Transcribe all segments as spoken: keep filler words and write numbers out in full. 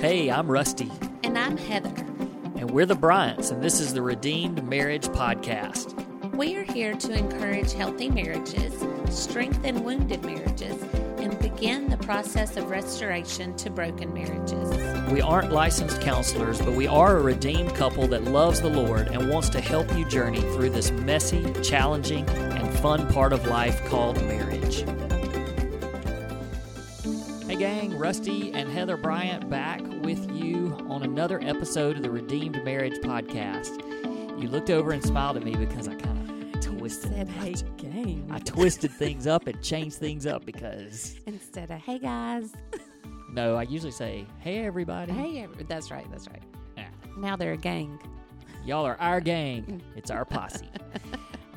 Hey, I'm Rusty. And I'm Heather. And we're the Bryants, and this is the Redeemed Marriage Podcast. We are here to encourage healthy marriages, strengthen wounded marriages, and begin the process of restoration to broken marriages. We aren't licensed counselors, but we are a redeemed couple that loves the Lord and wants to help you journey through this messy, challenging, and fun part of life called marriage. Hey gang, Rusty and Heather Bryant back with you on another episode of the Redeemed Marriage Podcast. You looked over and smiled at me because I kind of twisted. Said, hey I, gang. I twisted things up and changed things up because instead of hey guys. No, I usually say hey everybody. Hey, every- that's right, that's right. Yeah. Now they're a gang. Y'all are our gang. It's our posse.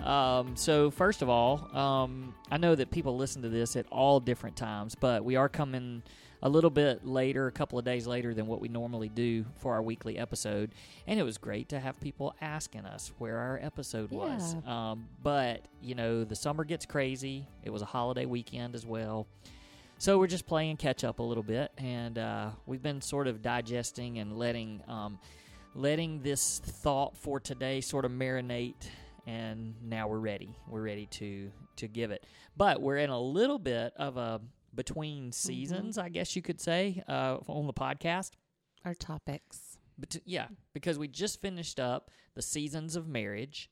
Um, so first of all, um, I know that people listen to this at all different times, but we are coming a little bit later, a couple of days later than what we normally do for our weekly episode. And it was great to have people asking us where our episode yeah. was. Um, but you know, the summer gets crazy. It was a holiday weekend as well. So we're just playing catch up a little bit, and, uh, we've been sort of digesting and letting, um, letting this thought for today sort of marinate. And now we're ready. We're ready to to give it. But we're in a little bit of a between seasons, mm-hmm. I guess you could say, uh, on the podcast. Our topics. But, yeah, because we just finished up The Seasons of Marriage.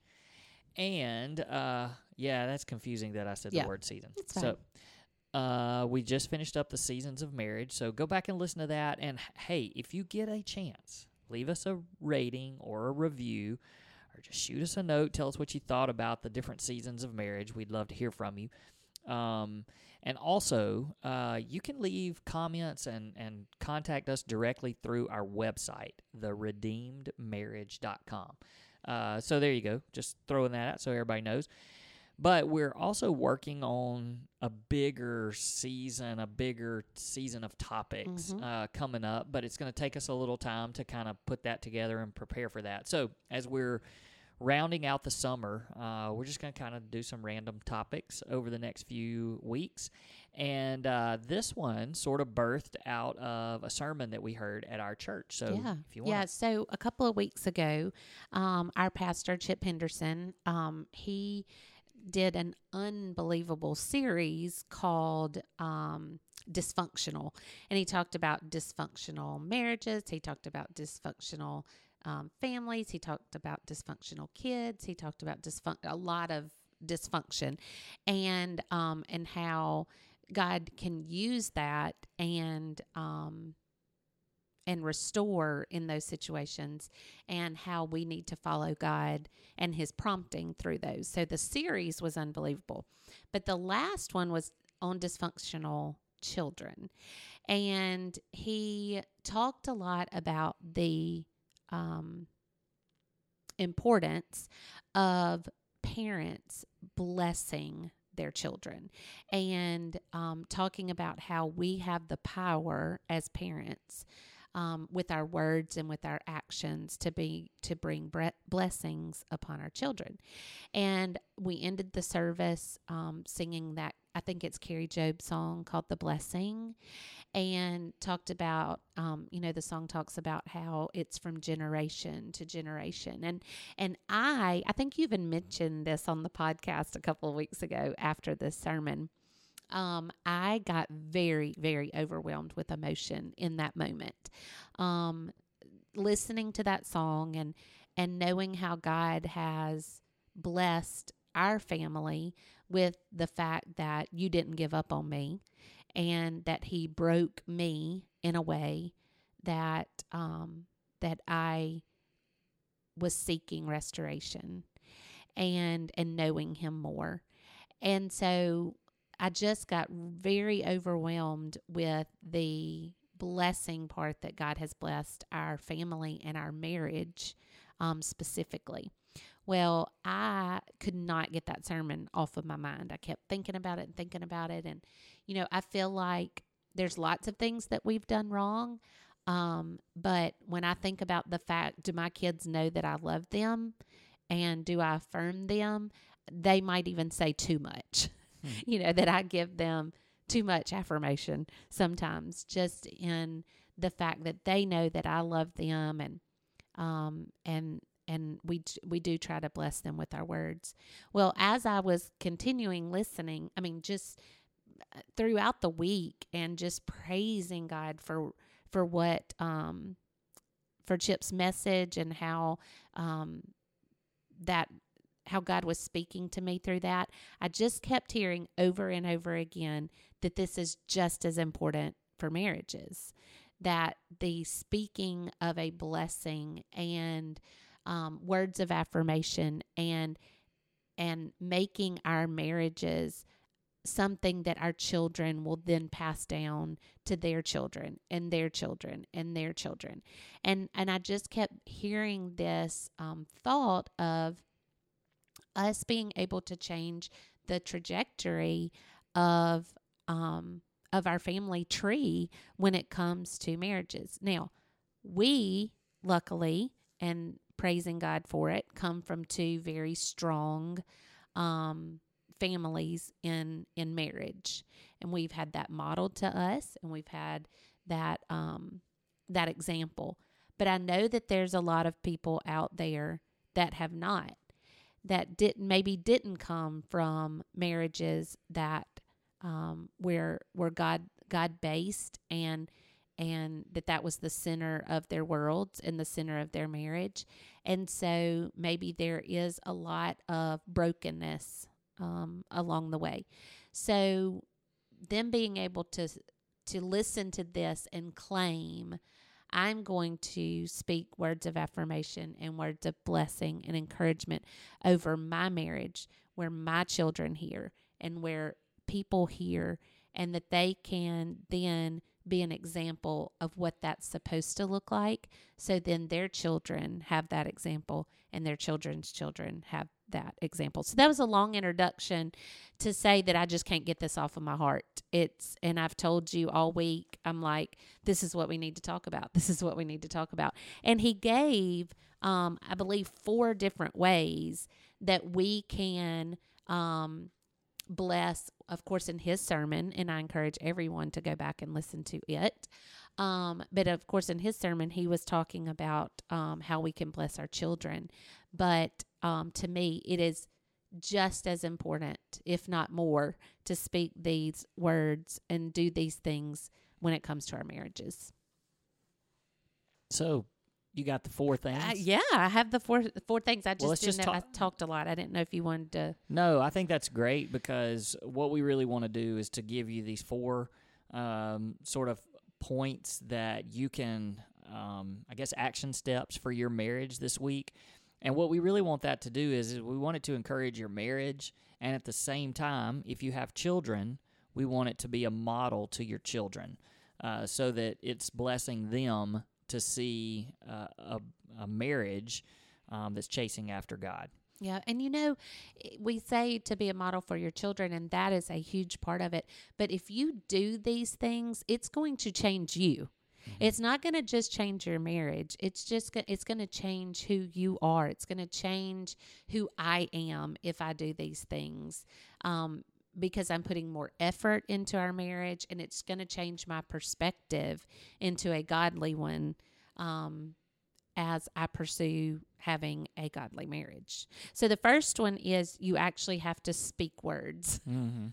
And, uh, yeah, that's confusing that I said yeah. the word season. It's fine. So uh, we just finished up The Seasons of Marriage. So go back and listen to that. And, hey, if you get a chance, leave us a rating or a review. Or just shoot us a note. Tell us what you thought about the different seasons of marriage. We'd love to hear from you. Um, and also, uh, you can leave comments and, and contact us directly through our website, the redeemed marriage dot com. Uh, so there you go. Just throwing that out so everybody knows. But we're also working on a bigger season, a bigger season of topics mm-hmm. uh, coming up. But it's going to take us a little time to kind of put that together and prepare for that. So as we're rounding out the summer, uh, we're just going to kind of do some random topics over the next few weeks. And uh, this one sort of birthed out of a sermon that we heard at our church. So yeah. if you want. Yeah, so a couple of weeks ago, um, our pastor, Chip Henderson, um, he... did an unbelievable series called um, Dysfunctional. And he talked about dysfunctional marriages. He talked about dysfunctional um, families. He talked about dysfunctional kids. He talked about dysfun- a lot of dysfunction and um, and how God can use that and um, and restore in those situations, and how we need to follow God and His prompting through those. So the series was unbelievable. But the last one was on dysfunctional children. And he talked a lot about the um, importance of parents blessing their children, and um, talking about how we have the power as parents Um, with our words and with our actions to be to bring bre- blessings upon our children. And we ended the service um, singing that, I think it's Kari Jobe song called The Blessing, and talked about, um, you know, the song talks about how it's from generation to generation. And and I, I think you even mentioned this on the podcast a couple of weeks ago after this sermon. Um, I got very, very overwhelmed with emotion in that moment. Um, listening to that song and, and knowing how God has blessed our family with the fact that you didn't give up on me, and that He broke me in a way that, um, that I was seeking restoration and, and knowing Him more. And so I just got very overwhelmed with the blessing part that God has blessed our family and our marriage um, specifically. Well, I could not get that sermon off of my mind. I kept thinking about it and thinking about it. And, you know, I feel like there's lots of things that we've done wrong. Um, but when I think about the fact, do my kids know that I love them? And do I affirm them? They might even say too much. You know, that I give them too much affirmation sometimes, just in the fact that they know that I love them, and um, and and we we do try to bless them with our words. Well, as I was continuing listening, I mean, just throughout the week, and just praising God for for what um, for Chip's message, and how um, that how God was speaking to me through that, I just kept hearing over and over again that this is just as important for marriages, that the speaking of a blessing and um, words of affirmation and and making our marriages something that our children will then pass down to their children and their children and their children. And and I just kept hearing this um, thought of us being able to change the trajectory of um, of our family tree when it comes to marriages. Now, we luckily, and praising God for it, come from two very strong um, families in in marriage, and we've had that modeled to us, and we've had that um, that example. But I know that there's a lot of people out there that have not, that didn't maybe didn't come from marriages that um, where where God God based, and and that that was the center of their worlds and the center of their marriage. And so maybe there is a lot of brokenness um, along the way. So them being able to to listen to this and claim, I'm going to speak words of affirmation and words of blessing and encouragement over my marriage, where my children hear and where people hear, and that they can then be an example of what that's supposed to look like. So then their children have that example, and their children's children have that example. So that was a long introduction to say that I just can't get this off of my heart. It's, and I've told you all week, I'm like, this is what we need to talk about. This is what we need to talk about. And he gave, um, I believe, four different ways that we can um, bless, of course, in his sermon. And I encourage everyone to go back and listen to it. Um, but of course, in his sermon, he was talking about um, how we can bless our children. But Um, to me, it is just as important, if not more, to speak these words and do these things when it comes to our marriages. So, you got the four things? I, yeah, I have the four four things. I just well, didn't just know. Talk- I talked a lot. I didn't know if you wanted to. No, I think that's great, because what we really want to do is to give you these four um, sort of points that you can, um, I guess, action steps for your marriage this week. And what we really want that to do is, is we want it to encourage your marriage, and at the same time, if you have children, we want it to be a model to your children, uh, so that it's blessing them to see uh, a, a marriage um, that's chasing after God. Yeah, and you know, we say to be a model for your children, and that is a huge part of it. But if you do these things, it's going to change you. It's not going to just change your marriage. It's just it's going to change who you are. It's going to change who I am if I do these things, um, because I'm putting more effort into our marriage, and it's going to change my perspective into a godly one um, as I pursue having a godly marriage. So the first one is you actually have to speak words. Mm-hmm.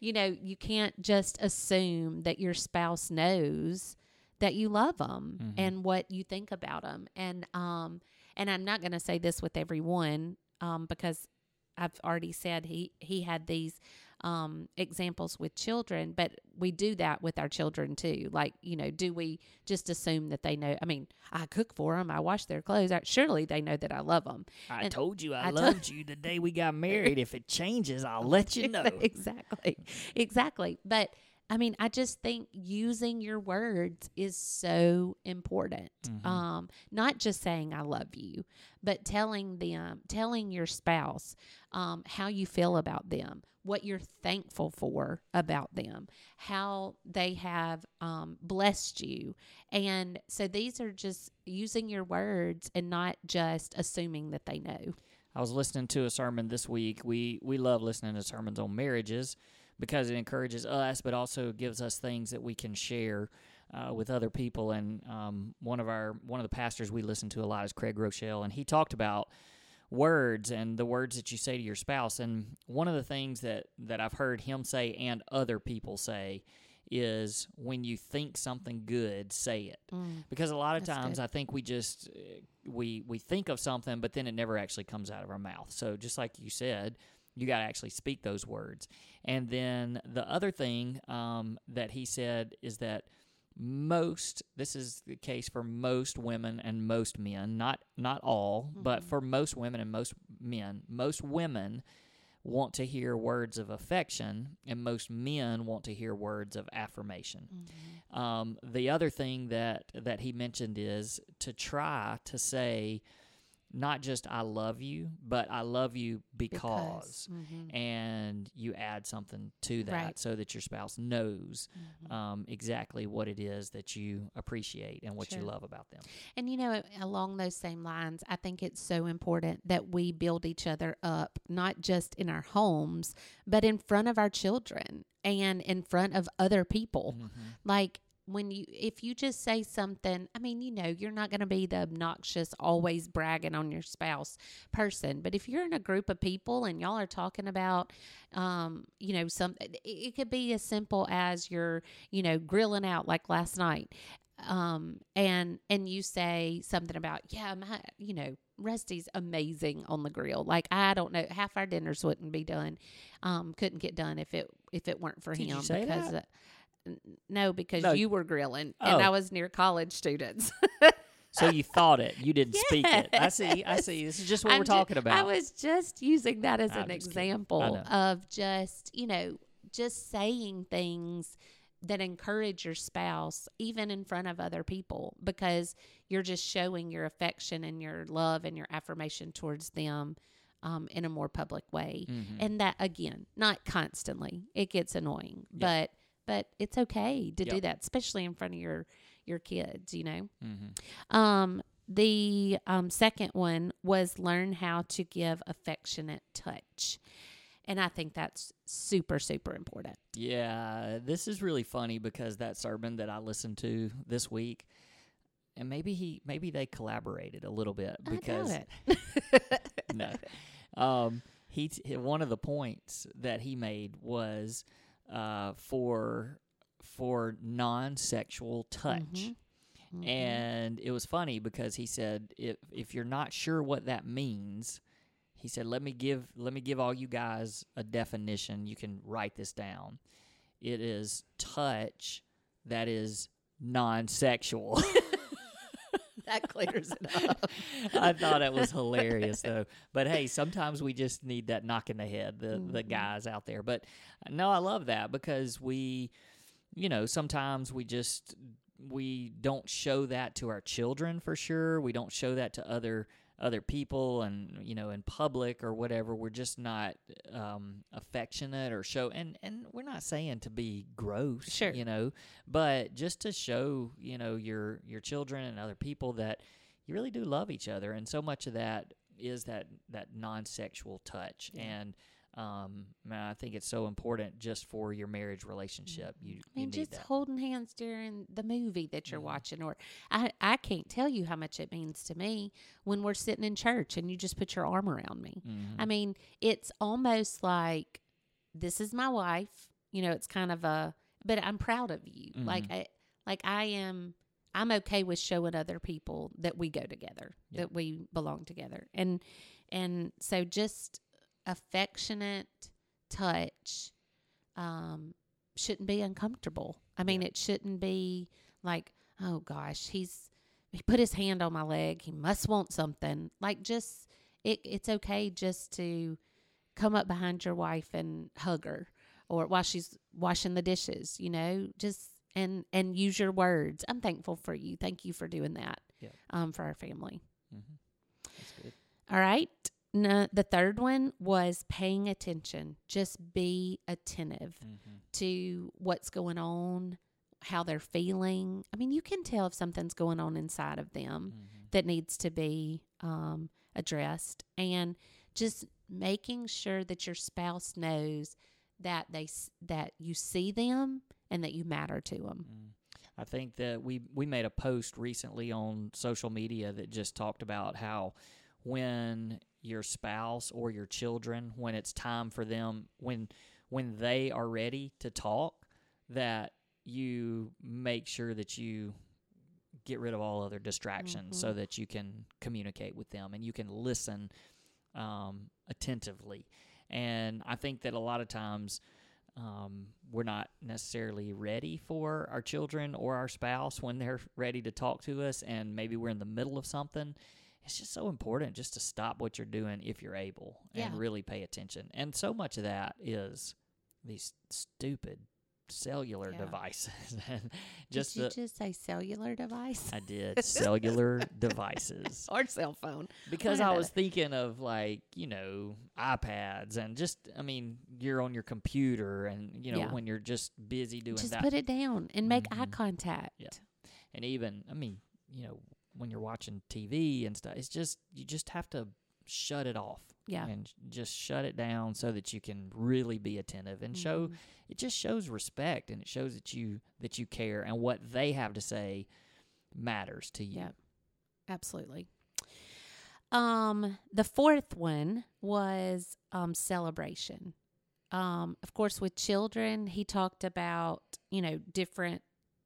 You know, you can't just assume that your spouse knows that you love them, mm-hmm. and what you think about them. And, um, and I'm not going to say this with everyone, um, because I've already said he, he had these, um, examples with children, but we do that with our children too. Like, you know, do we just assume that they know? I mean, I cook for them. I wash their clothes. I, surely they know that I love them. I and told you I, I loved t- you the day we got married. If it changes, I'll let you know. Exactly. Exactly. But, I mean, I just think using your words is so important. Mm-hmm. Um, not just saying I love you, but telling them, telling your spouse um, how you feel about them, what you're thankful for about them, how they have um, blessed you. And so these are just using your words and not just assuming that they know. I was listening to a sermon this week. We, we love listening to sermons on marriages. because it encourages us, but also gives us things that we can share uh, with other people. And um, one of our one of the pastors we listen to a lot is Craig Groeschel, and he talked about words and the words that you say to your spouse. And one of the things that, that I've heard him say and other people say is, when you think something good, say it. Mm, because a lot of times good. I think we just, we we think of something, but then it never actually comes out of our mouth. So just like you said, you got to actually speak those words. And then the other thing um, that he said is that most, this is the case for most women and most men, not not all, mm-hmm. but for most women and most men, most women want to hear words of affection, and most men want to hear words of affirmation. Mm-hmm. Um, the other thing that, that he mentioned is to try to say, not just I love you, but I love you because, because. Mm-hmm. And you add something to that right. so that your spouse knows mm-hmm. um, exactly what it is that you appreciate and what sure. you love about them. And, you know, along those same lines, I think it's so important that we build each other up, not just in our homes, but in front of our children and in front of other people. Mm-hmm. Like, When you, if you just say something, I mean, you know, you're not going to be the obnoxious, always bragging on your spouse person. But if you're in a group of people and y'all are talking about, um, you know, some, it, it could be as simple as you're, you know, grilling out like last night. Um, and, and you say something about, yeah, my, you know, Rusty's amazing on the grill. Like, I don't know, half our dinners wouldn't be done. Um, couldn't get done if it, if it weren't for Did him you say because, that? Uh, No, because no. you were grilling, oh. and I was near college students. So you thought it. You didn't yes. speak it. I see. I see. This is just what I'm we're just, talking about. I was just using that as I'm an example of just, you know, just saying things that encourage your spouse, even in front of other people, because you're just showing your affection and your love and your affirmation towards them um, in a more public way. Mm-hmm. And that, again, not constantly. It gets annoying, yep. but... But it's okay to yep. do that, especially in front of your, your kids, you know. Mm-hmm. Um, the um, second one was learn how to give affectionate touch. And I think that's super, super important. Yeah, this is really funny because that sermon that I listened to this week, and maybe he, maybe they collaborated a little bit. Because I doubt it. No. Um, he t- one of the points that he made was... Uh, for for non-sexual touch. Mm-hmm. Mm-hmm. And it was funny because he said, if if you're not sure what that means, he said, let me give let me give all you guys a definition. You can write this down. It is touch that is non-sexual. That clears it up. I thought it was hilarious, though. But, hey, sometimes we just need that knock in the head, the, mm-hmm. the guys out there. But, no, I love that because we, you know, sometimes we just, we don't show that to our children for sure. We don't show that to other other people and, you know, in public or whatever. We're just not um, affectionate or show, and, and we're not saying to be gross, sure. you know, but just to show, you know, your, your children and other people that you really do love each other. And so much of that is that, that non-sexual touch. Yeah. And um, man, I think it's so important just for your marriage relationship. You, you I mean, just that. Holding hands during the movie that you're mm. watching, or I, I can't tell you how much it means to me when we're sitting in church and you just put your arm around me. Mm-hmm. I mean, it's almost like, this is my wife, you know, it's kind of a, but I'm proud of you. Mm-hmm. Like, I, like I am, I'm okay with showing other people that we go together, yep. that we belong together. And, and so just, affectionate touch um, shouldn't be uncomfortable. I mean, yeah. it shouldn't be like, oh gosh, he's he put his hand on my leg. He must want something. Like, just it. It's okay just to come up behind your wife and hug her, or while she's washing the dishes. You know, just and and use your words. I'm thankful for you. Thank you for doing that. Yeah. Um, for our family. Mm-hmm. That's good. All right. No, the third one was paying attention. Just be attentive mm-hmm. to what's going on, how they're feeling. I mean, you can tell if something's going on inside of them mm-hmm. that needs to be um, addressed. And just making sure that your spouse knows that they that you see them and that you matter to them. Mm. I think that we we made a post recently on social media that just talked about how when your spouse or your children, when it's time for them, when when they are ready to talk, that you make sure that you get rid of all other distractions, mm-hmm. so that you can communicate with them and you can listen um, attentively. And I think that a lot of times um, we're not necessarily ready for our children or our spouse when they're ready to talk to us, and maybe we're in the middle of something. It's just so important just to stop what you're doing if you're able and yeah. really pay attention. And so much of that is these stupid cellular yeah. devices. just did you the, just say cellular device? I did. Cellular devices. Or cell phone. Because I was it? thinking of like, you know, iPads and just, I mean, you're on your computer and, you know, yeah. when you're just busy doing just that. Just put it down and make mm-hmm. eye contact. Yeah. And even, I mean, you know, when you're watching T V and stuff, it's just, you just have to shut it off. Yeah. And just shut it down so that you can really be attentive and mm-hmm. show, it just shows respect and it shows that you, that you care and what they have to say matters to you. Yeah, absolutely. Um, the fourth one was, um, celebration. Um, of course with children, he talked about, you know, different,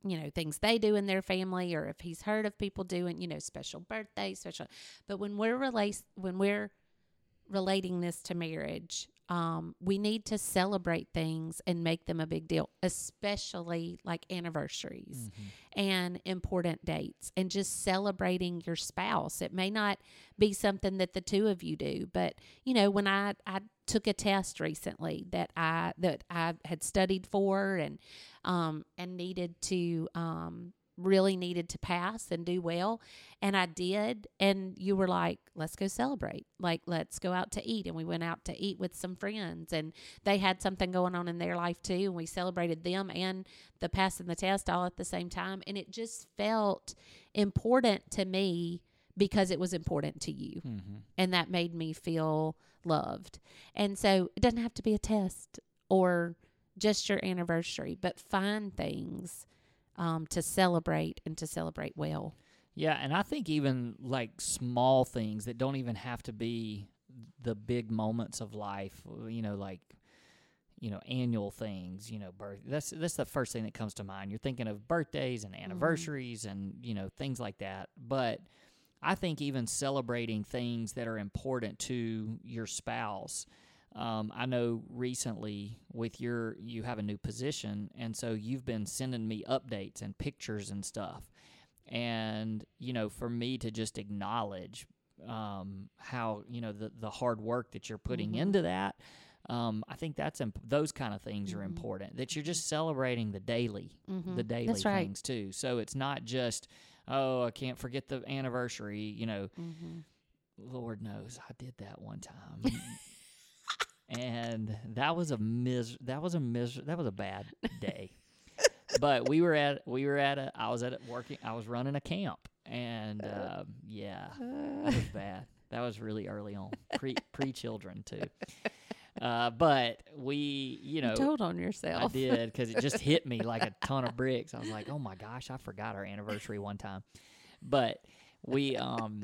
you know, things they do in their family, or if he's heard of people doing, you know, special birthdays, special, but when we're rela- when we're relating this to marriage, um, we need to celebrate things and make them a big deal, especially like anniversaries mm-hmm. and important dates, and just celebrating your spouse. It may not be something that the two of you do, but you know, when I, I took a test recently that I, that I had studied for and, um, and needed to, um, really needed to pass and do well. And I did. And you were like, let's go celebrate. Like, let's go out to eat. And we went out to eat with some friends, and they had something going on in their life too. And we celebrated them and the passing the test all at the same time. And it just felt important to me because it was important to you. Mm-hmm. And that made me feel loved. And so it doesn't have to be a test or just your anniversary, but find things um, to celebrate and to celebrate well. Yeah. And I think even like small things that don't even have to be the big moments of life, you know, like, you know, annual things, you know, birth. That's, that's the first thing that comes to mind. You're thinking of birthdays and anniversaries mm-hmm. and, you know, things like that. But I think even celebrating things that are important to your spouse. Um, I know recently with your, you have a new position, and so you've been sending me updates and pictures and stuff. And, you know, for me to just acknowledge um, how, you know, the, the hard work that you're putting mm-hmm. into that, um, I think that's imp- those kind of things mm-hmm. are important, that you're just celebrating the daily, mm-hmm. the daily that's right. things too. So it's not just, oh, I can't forget the anniversary, you know, mm-hmm. Lord knows I did that one time. And that was a mis- that was a mis- that was a bad day. But we were at we were at a I was at a working I was running a camp, and um, yeah, that was bad. That was really early on, pre pre children too. Uh, but we, you know, you told on yourself. I did, because it just hit me like a ton of bricks. I was like, oh my gosh, I forgot our anniversary one time. But we, um,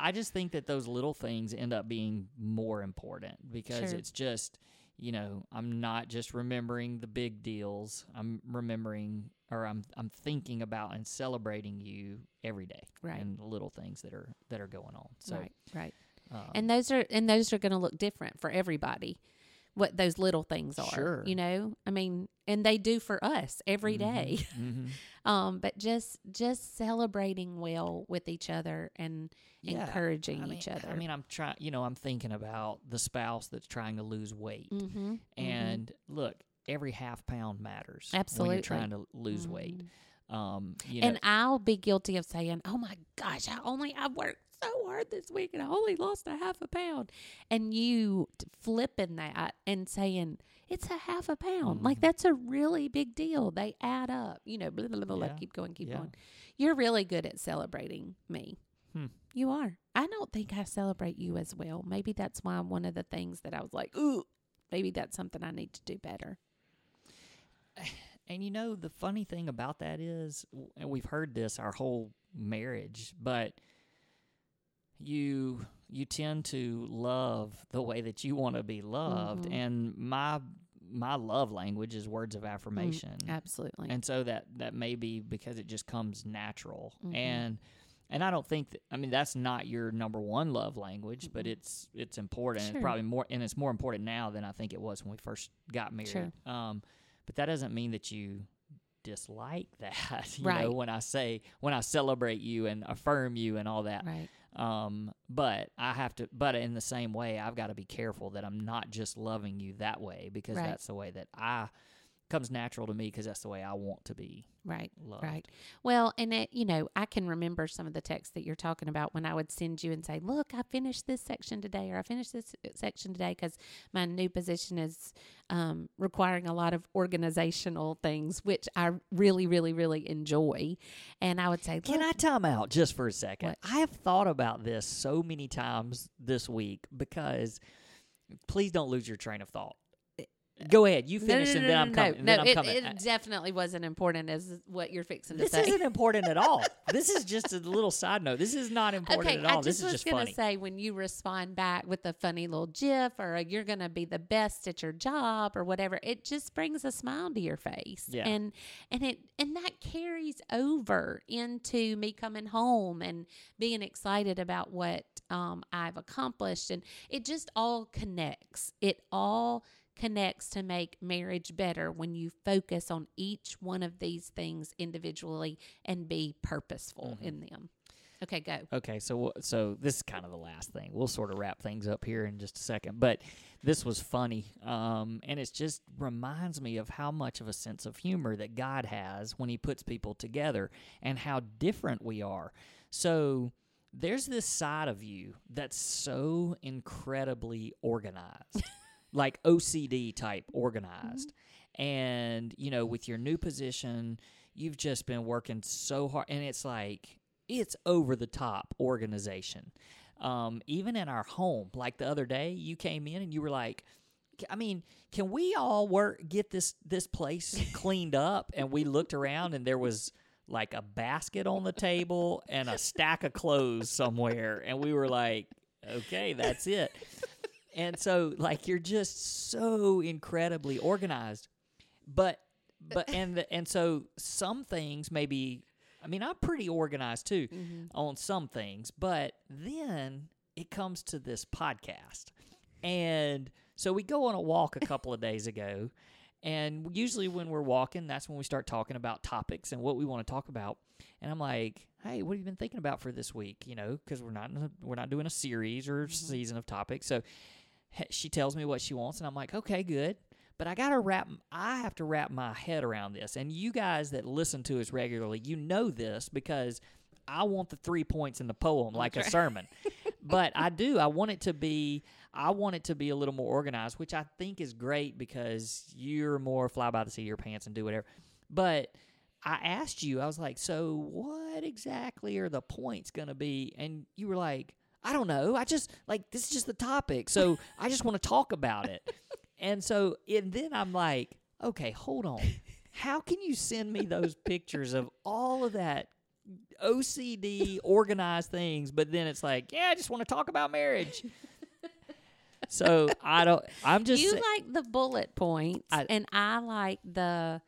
I just think that those little things end up being more important, because sure. it's just, you know, I'm not just remembering the big deals. I'm remembering, or I'm I'm thinking about and celebrating you every day, right? And the little things that are that are going on. So, right, right. Um, and those are and those are going to look different for everybody, what those little things are, sure. you know, I mean, and they do for us every mm-hmm, day. Mm-hmm. Um, but just, just celebrating well with each other and yeah, encouraging I mean, each other. I mean, I'm trying, you know, I'm thinking about the spouse that's trying to lose weight mm-hmm, and mm-hmm. look, every half pound matters. Absolutely. When you're trying to lose mm-hmm. weight. Um, you know, and I'll be guilty of saying, oh my gosh, I only, I worked so hard this week and I only lost a half a pound, and you flipping that and saying it's a half a pound mm-hmm. like that's a really big deal, they add up, you know, blah, blah, blah, blah. Yeah. keep going keep yeah. going You're really good at celebrating me. hmm. You are. I don't think I celebrate you as well. Maybe that's why one of the things that I was like, ooh, maybe that's something I need to do better. And, you know, the funny thing about that is, and we've heard this our whole marriage, but you you tend to love the way that you want to be loved. Mm-hmm. And my my love language is words of affirmation. Mm, absolutely. And so that, that may be because it just comes natural. Mm-hmm. And and I don't think that, I mean, that's not your number one love language, mm-hmm. but it's it's important. Sure. It's probably more, and it's more important now than I think it was when we first got married. Sure. Um, but that doesn't mean that you dislike that. You right. know, when I say, when I celebrate you and affirm you and all that. Right. Um, but I have to, but in the same way, I've got to be careful that I'm not just loving you that way, because right. that's the way that I, comes natural to me, because that's the way I want to be right, loved. Right. Well, and it, you know, I can remember some of the texts that you're talking about when I would send you and say, look, I finished this section today, or I finished this section today, because my new position is um, requiring a lot of organizational things, which I really, really, really enjoy. And I would say, can I time out just for a second? What? I have thought about this so many times this week, because please don't lose your train of thought. Go ahead. You finish, no, no, no, and then I'm no, coming. No, then I'm it, coming. it definitely wasn't important as what you're fixing to this say. This isn't important at all. This is just a little side note. This is not important okay, at all. This is just funny. I was going to say, when you respond back with a funny little gif, or a, you're going to be the best at your job, or whatever, it just brings a smile to your face. Yeah. And and it and that carries over into me coming home and being excited about what um, I've accomplished. And it just all connects. It all connects to make marriage better when you focus on each one of these things individually and be purposeful mm-hmm. in them. Okay, go. Okay, so so this is kind of the last thing. We'll sort of wrap things up here in just a second, but this was funny, um, and it just reminds me of how much of a sense of humor that God has when He puts people together and how different we are. So there's this side of you that's so incredibly organized. Like O C D type organized. Mm-hmm. And, you know, with your new position, you've just been working so hard. And it's like, it's over the top organization. Um, even in our home, like the other day, you came in and you were like, I mean, can we all work, get this, this place cleaned up? And we looked around and there was like a basket on the table and a stack of clothes somewhere. And we were like, okay, that's it. And so, like, you're just so incredibly organized, but but and the, and so some things maybe, I mean, I'm pretty organized too mm-hmm. on some things, but then it comes to this podcast, and so we go on a walk a couple of days ago, and usually when we're walking, that's when we start talking about topics and what we want to talk about, and I'm like, hey, what have you been thinking about for this week? You know, because we're not in a, we're not doing a series or mm-hmm. season of topics, so. She tells me what she wants, and I'm like, okay, good. But I gotta wrap. I have to wrap my head around this. And you guys that listen to us regularly, you know this, because I want the three points in the poem like That's a right. sermon. But I do. I want it to be. I want it to be a little more organized, which I think is great because you're more fly by the seat of your pants and do whatever. But I asked you. I was like, so what exactly are the points gonna be? And you were like, I don't know. I just, like, this is just the topic, so I just want to talk about it. And so, and then I'm like, okay, hold on. How can you send me those pictures of all of that O C D organized things, but then it's like, yeah, I just want to talk about marriage. So I don't, I'm just. You say, like the bullet points, I, and I like the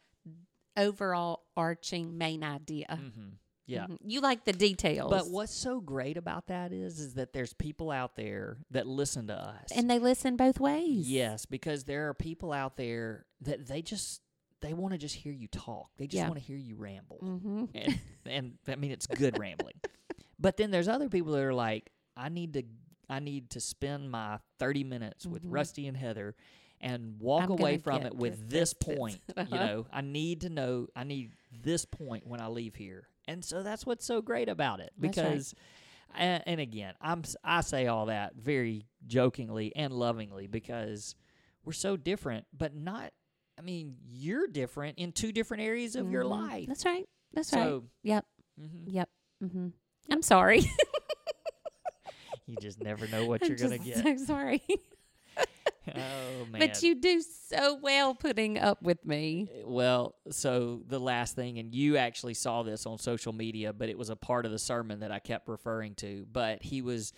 overall arching main idea. Mm-hmm. Yeah. Mm-hmm. You like the details. But what's so great about that is is that there's people out there that listen to us. And they listen both ways. Yes, because there are people out there that they just they want to just hear you talk. They just yeah. want to hear you ramble. Mm-hmm. And, and I mean, it's good rambling. But then there's other people that are like, I need to I need to spend my thirty minutes mm-hmm. with Rusty and Heather and walk I'm away from it with this, this point, this. You know. I need to know I need this point when I leave here. And so that's what's so great about it, because, right. and, and again, I'm I say all that very jokingly and lovingly, because we're so different, but not. I mean, you're different in two different areas of mm-hmm. your life. That's right. That's so, right. Yep. Mm-hmm. Yep. Mm-hmm. I'm sorry. You just never know what I'm you're gonna get. I'm sorry. Oh, man. But you do so well putting up with me. Well, so the last thing, and you actually saw this on social media, but it was a part of the sermon that I kept referring to. But he was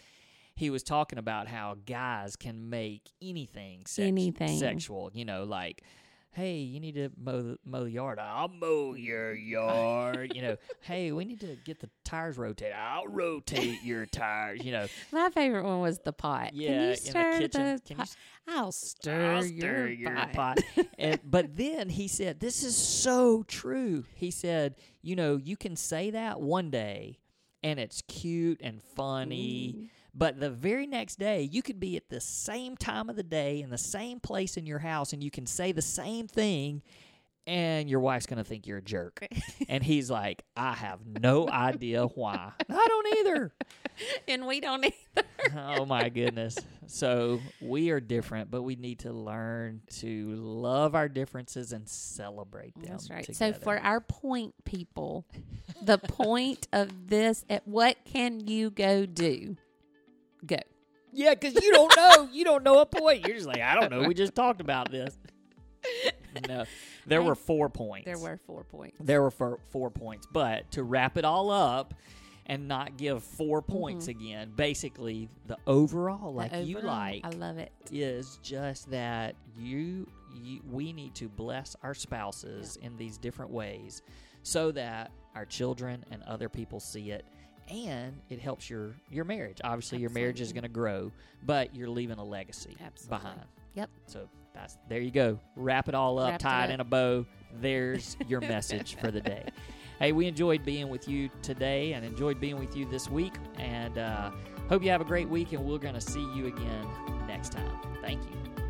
he was talking about how guys can make anything, sex- anything. sexual, you know, like, hey, you need to mow the, mow the yard. I'll mow your yard. You know, hey, we need to get the tires rotated. I'll rotate your tires. You know, my favorite one was the pot. Yeah, Can you stir in the kitchen. The Can pot? You, I'll stir, I'll stir your, your pot. pot. And, but then he said, "This is so true." He said, "You know, you can say that one day, and it's cute and funny." Ooh. But the very next day, you could be at the same time of the day in the same place in your house, and you can say the same thing, and your wife's going to think you're a jerk. And he's like, I have no idea why. I don't either. And we don't either. Oh, my goodness. So we are different, but we need to learn to love our differences and celebrate them. That's right. Together. So for our point people, the point of this, at what can you go do? Go. Yeah, because you don't know. You don't know a point. You're just like, I don't know. We just talked about this. No. There I, were four points. There were four points. There were four, four points. But to wrap it all up and not give four points mm-hmm. again, basically the overall, like the overall, you like. I love it. Is just that you, you we need to bless our spouses yeah. in these different ways so that our children and other people see it. And it helps your, your marriage. Obviously, Absolutely. Your marriage is going to grow, but you're leaving a legacy Absolutely. Behind. Yep. So that's there you go. Wrap it all up, Wrap tie it up. In a bow. There's your message for the day. Hey, we enjoyed being with you today and enjoyed being with you this week. And uh, hope you have a great week, and we're going to see you again next time. Thank you.